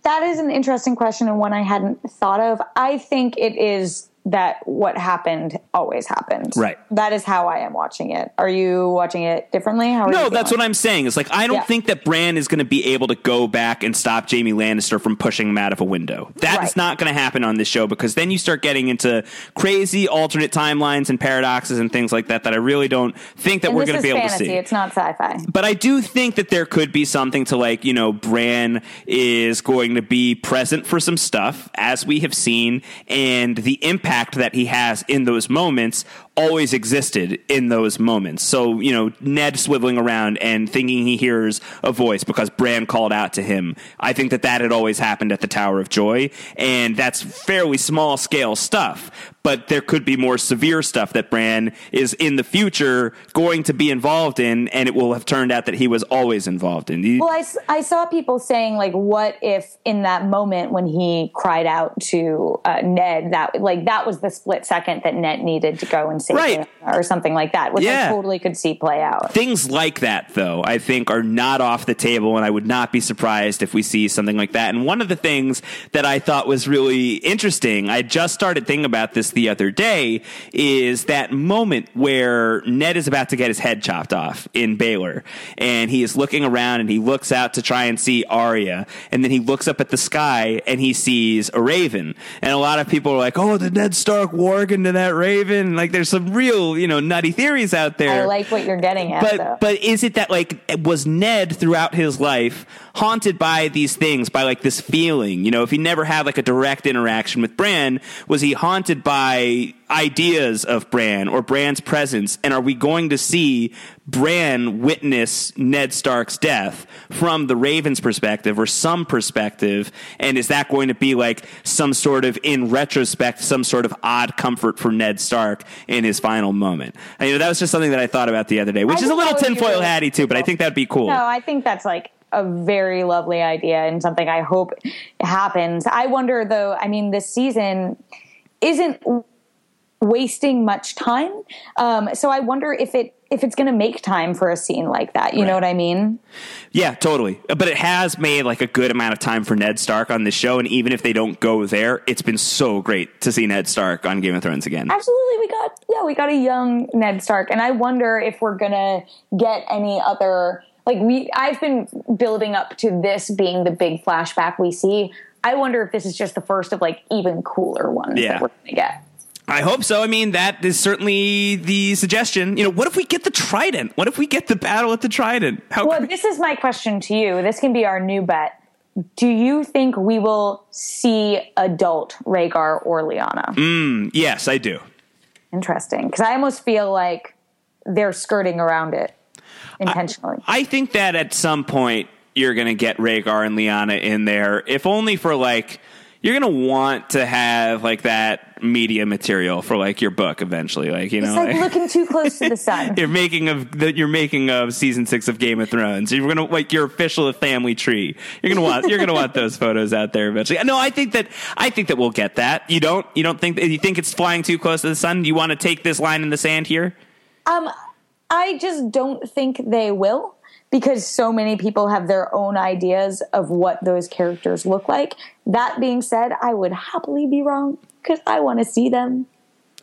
That is an interesting question and one I hadn't thought of. I think it is that what happened always happened. Right. That is how I am watching it. Are you watching it differently? How are no, you that's what I'm saying. It's like, I don't yeah. think that Bran is going to be able to go back and stop Jaime Lannister from pushing him out of a window. That right. is not going to happen on this show, because then you start getting into crazy alternate timelines and paradoxes and things like that, that I really don't think that and we're going to be able fantasy. to see. It's not sci-fi. But I do think that there could be something to, like, you know, Bran is going to be present for some stuff, as we have seen, and the impact that he has in those moments always existed in those moments. So, you know, Ned swiveling around and thinking he hears a voice because Bran called out to him. I think that that had always happened at the Tower of Joy, and that's fairly small scale stuff, but there could be more severe stuff that Bran is in the future going to be involved in, and it will have turned out that he was always involved in. Well, I, I saw people saying, like, what if in that moment when he cried out to uh, Ned, that, like, that was the split second that Ned needed to go and save right. him, or something like that, which yeah. I totally could see play out. Things like that, though, I think are not off the table, and I would not be surprised if we see something like that. And one of the things that I thought was really interesting, I just started thinking about this the other day, is that moment where Ned is about to get his head chopped off in Baelor, and he is looking around and he looks out to try and see Arya, and then he looks up at the sky and he sees a raven, and a lot of people are like, oh, did Ned Stark warg into that raven? Like, there's some real, you know, nutty theories out there. I like what you're getting at, but though. But is it that, like, was Ned throughout his life haunted by these things, by, like, this feeling, you know, if he never had, like, a direct interaction with Bran, was he haunted by by ideas of Bran or Bran's presence? And are we going to see Bran witness Ned Stark's death from the Raven's perspective or some perspective? And is that going to be, like, some sort of, in retrospect, some sort of odd comfort for Ned Stark in his final moment? I mean, that was just something that I thought about the other day, which I is a little tinfoil really hatty too, but I think that'd be cool. No, I think that's, like, a very lovely idea and something I hope happens. I wonder, though, I mean, this season isn't wasting much time. Um, so I wonder if it, if it's going to make time for a scene like that. You right. know what I mean? Yeah, totally. But it has made, like, a good amount of time for Ned Stark on this show. And even if they don't go there, it's been so great to see Ned Stark on Game of Thrones again. Absolutely. We got, yeah, we got a young Ned Stark. And I wonder if we're going to get any other, like, we, I've been building up to this being the big flashback we see. I wonder if this is just the first of, like, even cooler ones yeah. that we're going to get. I hope so. I mean, that is certainly the suggestion. You know, what if we get the Trident? What if we get the battle at the Trident? How well, we- this is my question to you. This can be our new bet. Do you think we will see adult Rhaegar or Lyanna? Mm, yes, I do. Interesting. Because I almost feel like they're skirting around it intentionally. I, I think that at some point, you're going to get Rhaegar and Lyanna in there, if only for, like, you're going to want to have, like, that media material for, like, your book eventually. Like, you it's know, like, like looking too close to the sun. You're making of that. You're making of season six of Game of Thrones. You're going to, like, your official family tree. You're going to want, you're going to want those photos out there eventually. No, I think that, I think that we'll get that. You don't, you don't think, you think it's flying too close to the sun? You want to take this line in the sand here? Um, I just don't think they will, because so many people have their own ideas of what those characters look like. That being said, I would happily be wrong, because I want to see them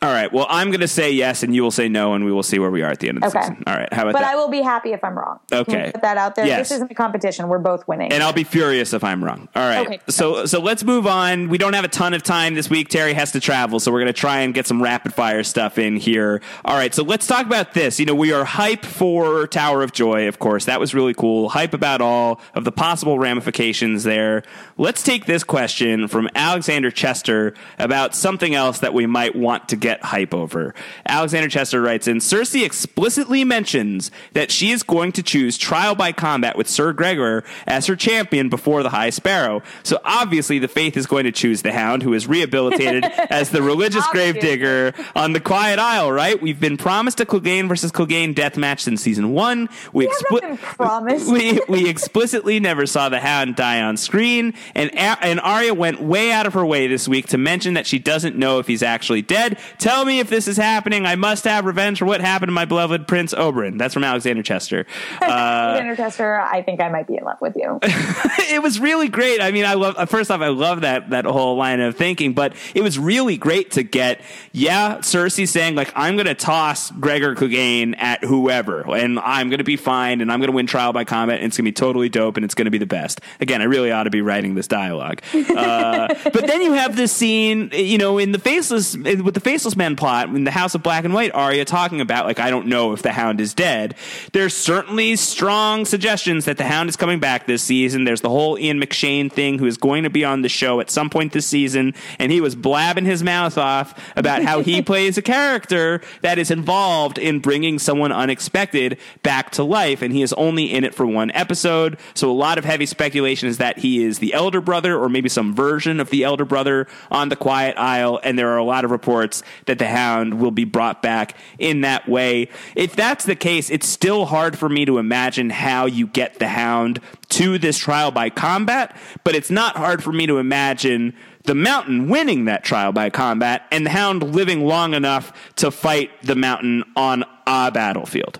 All right. Well, I'm going to say yes, and you will say no, and we will see where we are at the end of the okay. season. All right. How about but that? But I will be happy if I'm wrong. Okay. Can you put that out there? Yes. This isn't a competition. We're both winning. And I'll be furious if I'm wrong. All right. Okay. So so let's move on. We don't have a ton of time this week. Terry has to travel, so we're going to try and get some rapid-fire stuff in here. All right. So let's talk about this. You know, we are hype for Tower of Joy, of course. That was really cool. Hype about all of the possible ramifications there. Let's take this question from Alexander Chester about something else that we might want to get Get hype over. Alexander Chester writes in, Cersei explicitly mentions that she is going to choose trial by combat with Sir Gregor as her champion before the High Sparrow. So obviously the Faith is going to choose the Hound, who is rehabilitated as the religious gravedigger on the Quiet Isle, right? We've been promised a Clegane versus Clegane death match since season one. We, expli- promised. we, we explicitly never saw the Hound die on screen. And, and Arya went way out of her way this week to mention that she doesn't know if he's actually dead. Tell me if this is happening. I must have revenge for what happened to my beloved Prince Oberyn. That's from Alexander Chester. Uh, Alexander Chester, I think I might be in love with you. It was really great. I mean, I love. First off, I love that that whole line of thinking, but it was really great to get, yeah, Cersei saying, like, I'm going to toss Gregor Clegane at whoever, and I'm going to be fine, and I'm going to win trial by combat, and it's going to be totally dope, and it's going to be the best. Again, I really ought to be writing this dialogue. Uh, but then you have this scene, you know, in the Faceless, with the Faceless Man plot in the House of Black and White, Arya talking about, like, I don't know if the Hound is dead. There's certainly strong suggestions that the Hound is coming back this season. There's the whole Ian McShane thing, who is going to be on the show at some point this season, and he was blabbing his mouth off about how he plays a character that is involved in bringing someone unexpected back to life, and he is only in it for one episode. So a lot of heavy speculation is that he is the elder brother, or maybe some version of the elder brother on the Quiet Isle, and there are a lot of reports that the Hound will be brought back in that way. If that's the case, it's still hard for me to imagine how you get the Hound to this trial by combat, but it's not hard for me to imagine the Mountain winning that trial by combat and the Hound living long enough to fight the Mountain on a battlefield.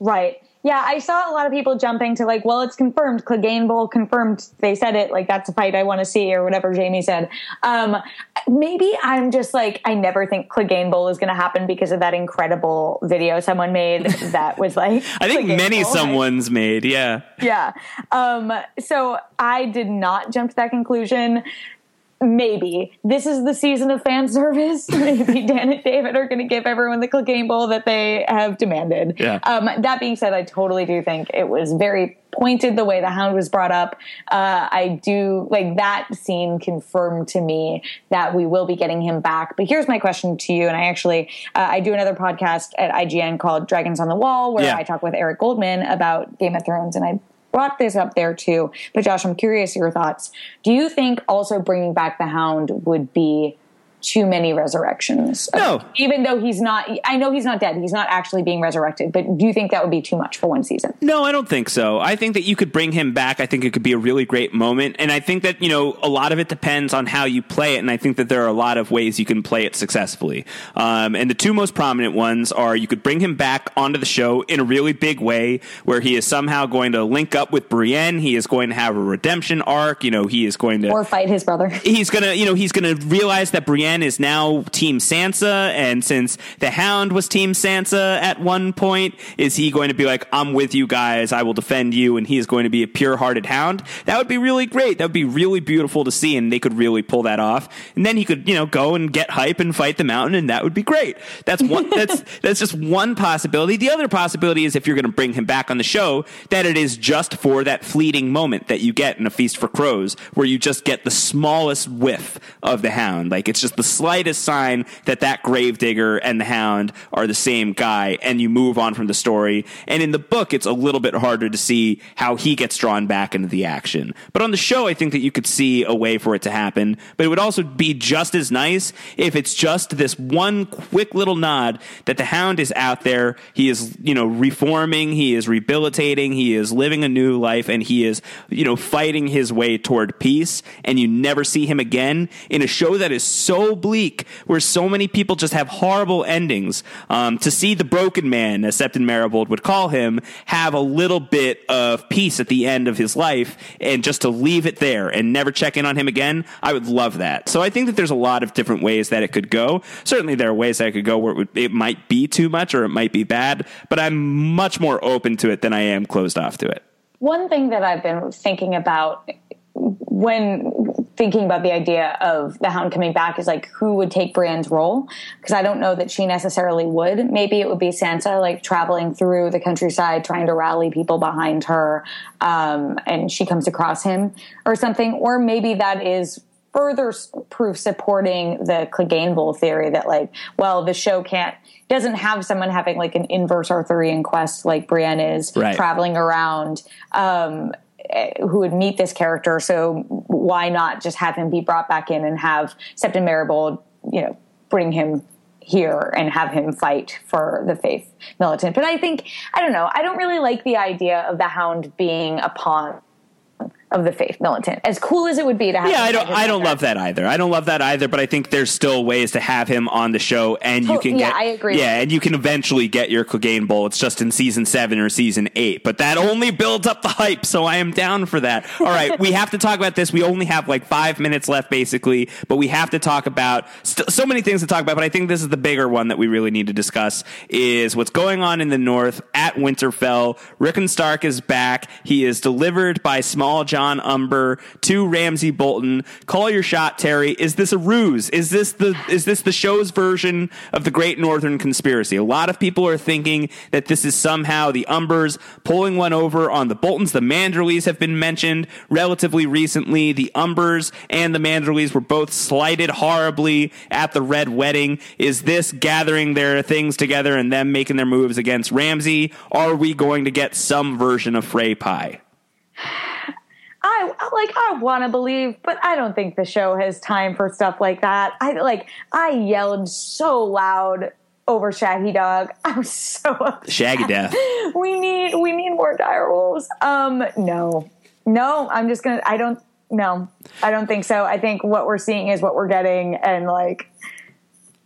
Right. Yeah, I saw a lot of people jumping to, like, well, it's confirmed. Clegane Bowl confirmed. They said it. Like, that's a fight I want to see, or whatever Jamie said. Um, maybe I'm just like, I never think Clegane Bowl is going to happen because of that incredible video someone made that was like. I think Clegane many Bowl, someone's right? made. Yeah. Yeah. Um, so I did not jump to that conclusion. Maybe this is the season of fan service. Maybe Dan and David are going to give everyone the Clegane Bowl that they have demanded. Yeah. Um, that being said, I totally do think it was very pointed the way the Hound was brought up. Uh, I do like that scene confirmed to me that we will be getting him back. But here's my question to you. And I actually, uh, I do another podcast at I G N called Dragons on the Wall, where yeah. I talk with Eric Goldman about Game of Thrones, and I brought this up there too. But Josh, I'm curious your thoughts. Do you think also bringing back the Hound would be too many resurrections? No. Even though he's not, I know he's not dead. He's not actually being resurrected, but do you think that would be too much for one season? No, I don't think so. I think that you could bring him back. I think it could be a really great moment. And I think that, you know, a lot of it depends on how you play it. And I think that there are a lot of ways you can play it successfully. Um, and the two most prominent ones are you could bring him back onto the show in a really big way where he is somehow going to link up with Brienne. He is going to have a redemption arc. You know, he is going to. Or fight his brother. He's going to, you know, he's going to realize that Brienne is now Team Sansa, and since the Hound was Team Sansa at one point, is he going to be like, I'm with you guys, I will defend you, and he is going to be a pure-hearted Hound? That would be really great. That would be really beautiful to see, and they could really pull that off. And then he could, you know, go and get hype and fight the Mountain, and that would be great. That's one. That's that's just one possibility. The other possibility is if you're going to bring him back on the show, that it is just for that fleeting moment that you get in A Feast for Crows, where you just get the smallest whiff of the Hound. Like, it's just the slightest sign that that gravedigger and the Hound are the same guy, and you move on from the story. And in the book, it's a little bit harder to see how he gets drawn back into the action. But on the show, I think that you could see a way for it to happen. But it would also be just as nice if it's just this one quick little nod that the Hound is out there. He is, you know, reforming. He is rehabilitating. He is living a new life, and he is, you know, fighting his way toward peace. And you never see him again in a show that is so so bleak, where so many people just have horrible endings, um, to see the broken man, as Septon Meribald would call him, have a little bit of peace at the end of his life, and just to leave it there and never check in on him again, I would love that. So I think that there's a lot of different ways that it could go. Certainly there are ways that it could go where it, would, it might be too much or it might be bad, but I'm much more open to it than I am closed off to it. One thing that I've been thinking about when thinking about the idea of the Hound coming back is, like, who would take Brienne's role? Because I don't know that she necessarily would. Maybe it would be Sansa, like, traveling through the countryside trying to rally people behind her, um, and she comes across him or something. Or maybe that is further proof supporting the Clegane Bowl theory that, like, well, the show can't doesn't have someone having, like, an inverse Arthurian quest like Brienne is, right, traveling around, um, who would meet this character. So why not just have him be brought back in and have Septon Meribald, you know, bring him here and have him fight for the faith militant. But I think, I don't know, I don't really like the idea of the Hound being a pawn of the faith militant, as cool as it would be to have. Yeah, I don't, I don't love that either. I don't love that either, but I think there's still ways to have him on the show, and you can yeah, get, I agree. Yeah, and you can eventually get your Clegane Bowl. It's just in season seven or season eight, but that only builds up the hype. So I am down for that. All right. We have to talk about this. We only have like five minutes left basically, but we have to talk about st- so many things to talk about, but I think this is the bigger one that we really need to discuss is what's going on in the North at Winterfell. Rickon Stark is back. He is delivered by Small John John Umber to Ramsay Bolton. Call your shot, Terry. Is this a ruse? Is this the is this the show's version of the Great Northern Conspiracy? A lot of people are thinking that this is somehow the Umbers pulling one over on the Boltons. The Manderleys have been mentioned relatively recently. The Umbers and the Manderleys were both slighted horribly at the Red Wedding. Is this gathering their things together and them making their moves against Ramsay? Are we going to get some version of Frey Pie? I like I want to believe, but I don't think the show has time for stuff like that. I like I yelled so loud over Shaggy Dog. I'm so upset. Shaggy Death. We need we need more dire wolves. Um, no, no. I'm just gonna. I don't. No, I don't think so. I think what we're seeing is what we're getting, and like.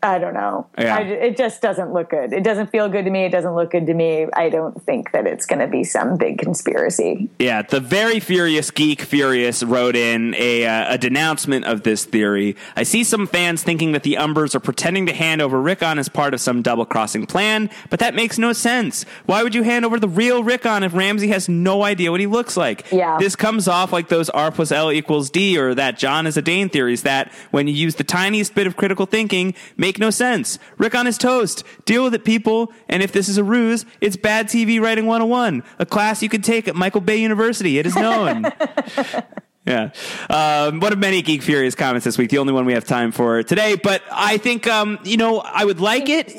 I don't know. Yeah. I, it just doesn't look good. It doesn't feel good to me. It doesn't look good to me. I don't think that it's going to be some big conspiracy. Yeah, the very furious Geek Furious wrote in a, uh, a denouncement of this theory. I see some fans thinking that the Umbers are pretending to hand over Rickon as part of some double-crossing plan, but that makes no sense. Why would you hand over the real Rickon if Ramsay has no idea what he looks like? Yeah. This comes off like those R plus L equals D or that John is a Dane theories that when you use the tiniest bit of critical thinking, make Make no sense. Rickon is toast. Deal with it, people. And if this is a ruse, it's bad T V writing one oh one, a class you could take at Michael Bay University. It is known. Yeah. Um, one of many Geek Furious comments this week, the only one we have time for today. But I think, um, you know, I would like it.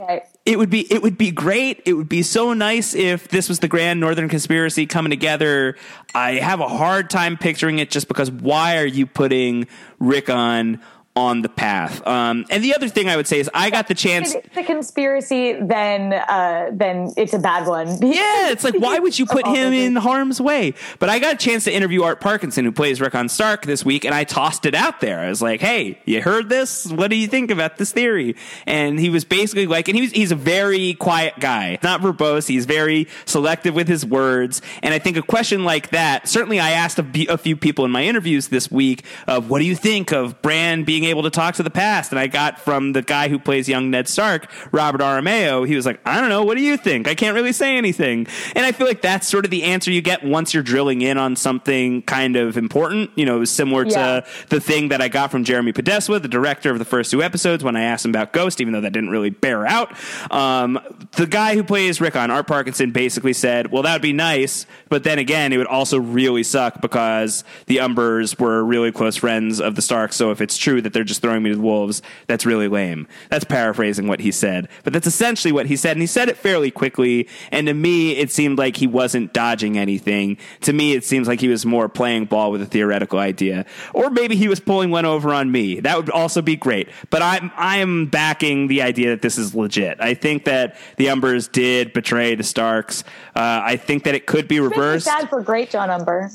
It would be it would be great. It would be so nice if this was the Grand Northern Conspiracy coming together. I have a hard time picturing it just because why are you putting Rickon on the path? Um, and the other thing I would say is I got the chance. If it's a conspiracy, then uh, then it's a bad one. Yeah, it's like, why would you put him in harm's way? But I got a chance to interview Art Parkinson, who plays Rickon Stark this week, and I tossed it out there. I was like, hey, you heard this? What do you think about this theory? And he was basically like, and he was, he's a very quiet guy, not verbose. He's very selective with his words. And I think a question like that, certainly I asked a, a few people in my interviews this week of what do you think of Bran being able to talk to the past, and I got from the guy who plays young Ned Stark, Robert Aramayo, he was like, I don't know, what do you think? I can't really say anything. And I feel like that's sort of the answer you get once you're drilling in on something kind of important, you know, similar yeah. to the thing that I got from Jeremy Podeswa, the director of the first two episodes, when I asked him about Ghost, even though that didn't really bear out. Um, the guy who plays Rickon, Art Parkinson, basically said, well, that would be nice, but then again, it would also really suck because the Umbers were really close friends of the Starks, so if it's true that they're just throwing me to the wolves, that's really lame. That's paraphrasing what he said, but that's essentially what he said, and he said it fairly quickly, and to me it seemed like he wasn't dodging anything. To me it seems like he was more playing ball with a theoretical idea, or maybe he was pulling one over on me. That would also be great, but I'm I'm backing the idea that this is legit. I think that the Umbers did betray the Starks. Uh, I think that it could be reversed. It's sad for great John Umber.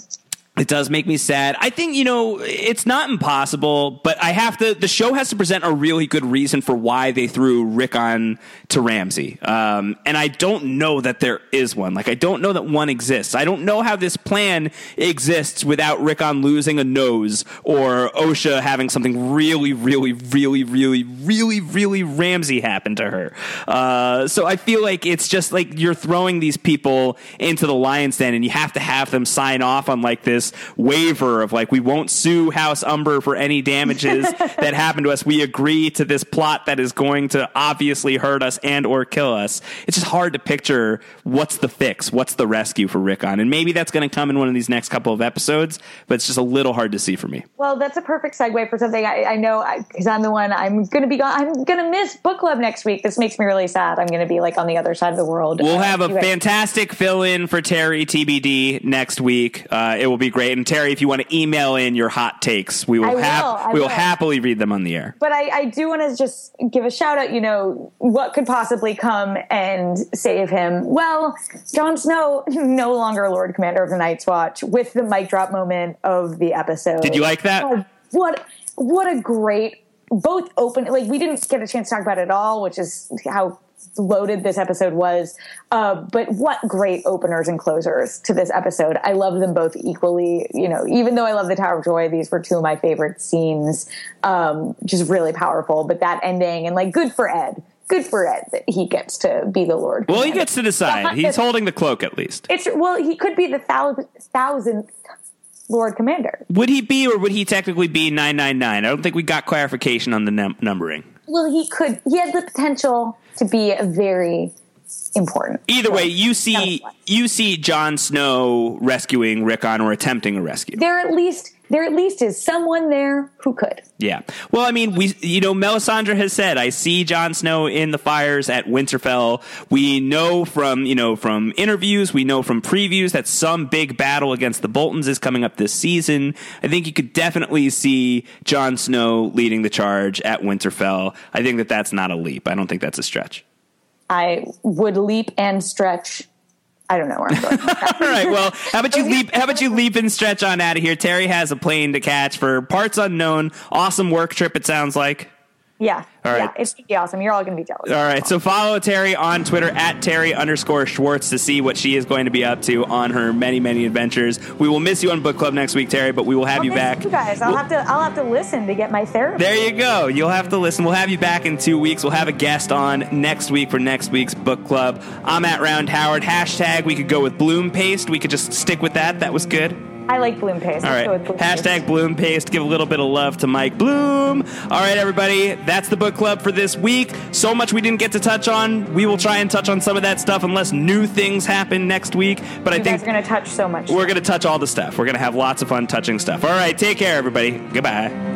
It does make me sad. I think, you know, it's not impossible, but I have to, the show has to present a really good reason for why they threw Rick on to Ramsay. Um, and I don't know that there is one. Like, I don't know that one exists. I don't know how this plan exists without Rick on losing a nose or Osha having something really, really, really, really, really, really Ramsay happen to her. Uh, so I feel like it's just like you're throwing these people into the lion's den and you have to have them sign off on like this waiver of like, we won't sue House Umber for any damages that happened to us. We agree to this plot that is going to obviously hurt us and or kill us. It's just hard to picture what's the fix, what's the rescue for Rickon, and maybe that's going to come in one of these next couple of episodes, but it's just a little hard to see for me. Well, that's a perfect segue for something I, I know, because I'm the one, I'm going to be gone. I'm going to miss book club next week. This makes me really sad. I'm going to be like on the other side of the world. We'll uh, have a fantastic fill-in for Terry T B D next week. Uh, it will be great. And Terry, if you want to email in your hot takes, we will, will, hap- we will happily read them on the air. But I, I do want to just give a shout out, you know, what could possibly come and save him? Well, Jon Snow, no longer Lord Commander of the Night's Watch, with the mic drop moment of the episode. Did you like that? Oh, what, what a great, both open, like we didn't get a chance to talk about it at all, which is how loaded this episode was, uh, but what great openers and closers to this episode. I love them both equally, you know, even though I love the Tower of Joy, these were two of my favorite scenes, um, just really powerful, but that ending and like, good for Ed, good for Ed that he gets to be the Lord. Well, he gets to decide. He's holding the cloak at least. It's well, he could be the thousand, thousandth Lord Commander. Would he be, or would he technically be nine nine nine? I don't think we got clarification on the num- numbering. Well, he could. He has the potential to be a very important. Either way, you see, you see Jon Snow rescuing Rickon or attempting a rescue. There at least, there at least is someone there who could. Yeah. Well, I mean, we, you know, Melisandre has said, I see Jon Snow in the fires at Winterfell. We know from, you know, from interviews, we know from previews that some big battle against the Boltons is coming up this season. I think you could definitely see Jon Snow leading the charge at Winterfell. I think that that's not a leap. I don't think that's a stretch. I would leap and stretch. I don't know where I'm going. All right. Well, how about you leap? How about you leap and stretch on out of here? Terry has a plane to catch for parts unknown. Awesome work trip. It sounds like. Yeah. All right. Yeah, it's going to be awesome. You're all going to be jealous. All right. So follow Terry on Twitter at Terry underscore Schwartz to see what she is going to be up to on her many, many adventures. We will miss you on book club next week, Terry, but we will have I'll you back. You guys. I'll we'll, have to I'll have to listen to get my therapy. There you go. You'll have to listen. We'll have you back in two weeks. We'll have a guest on next week for next week's book club. I'm at Round Howard. Hashtag we could go with Bloom Paste. We could just stick with that. That was good. I like Bloom Paste. All right. Go with Bloom Hashtag Paste. Bloom Paste. Give a little bit of love to Mike Bloom. All right, everybody. That's the book club for this week. So much we didn't get to touch on. We will try and touch on some of that stuff unless new things happen next week. But you I think we're going to touch so much. We're going to touch all the stuff. We're going to have lots of fun touching stuff. All right. Take care, everybody. Goodbye.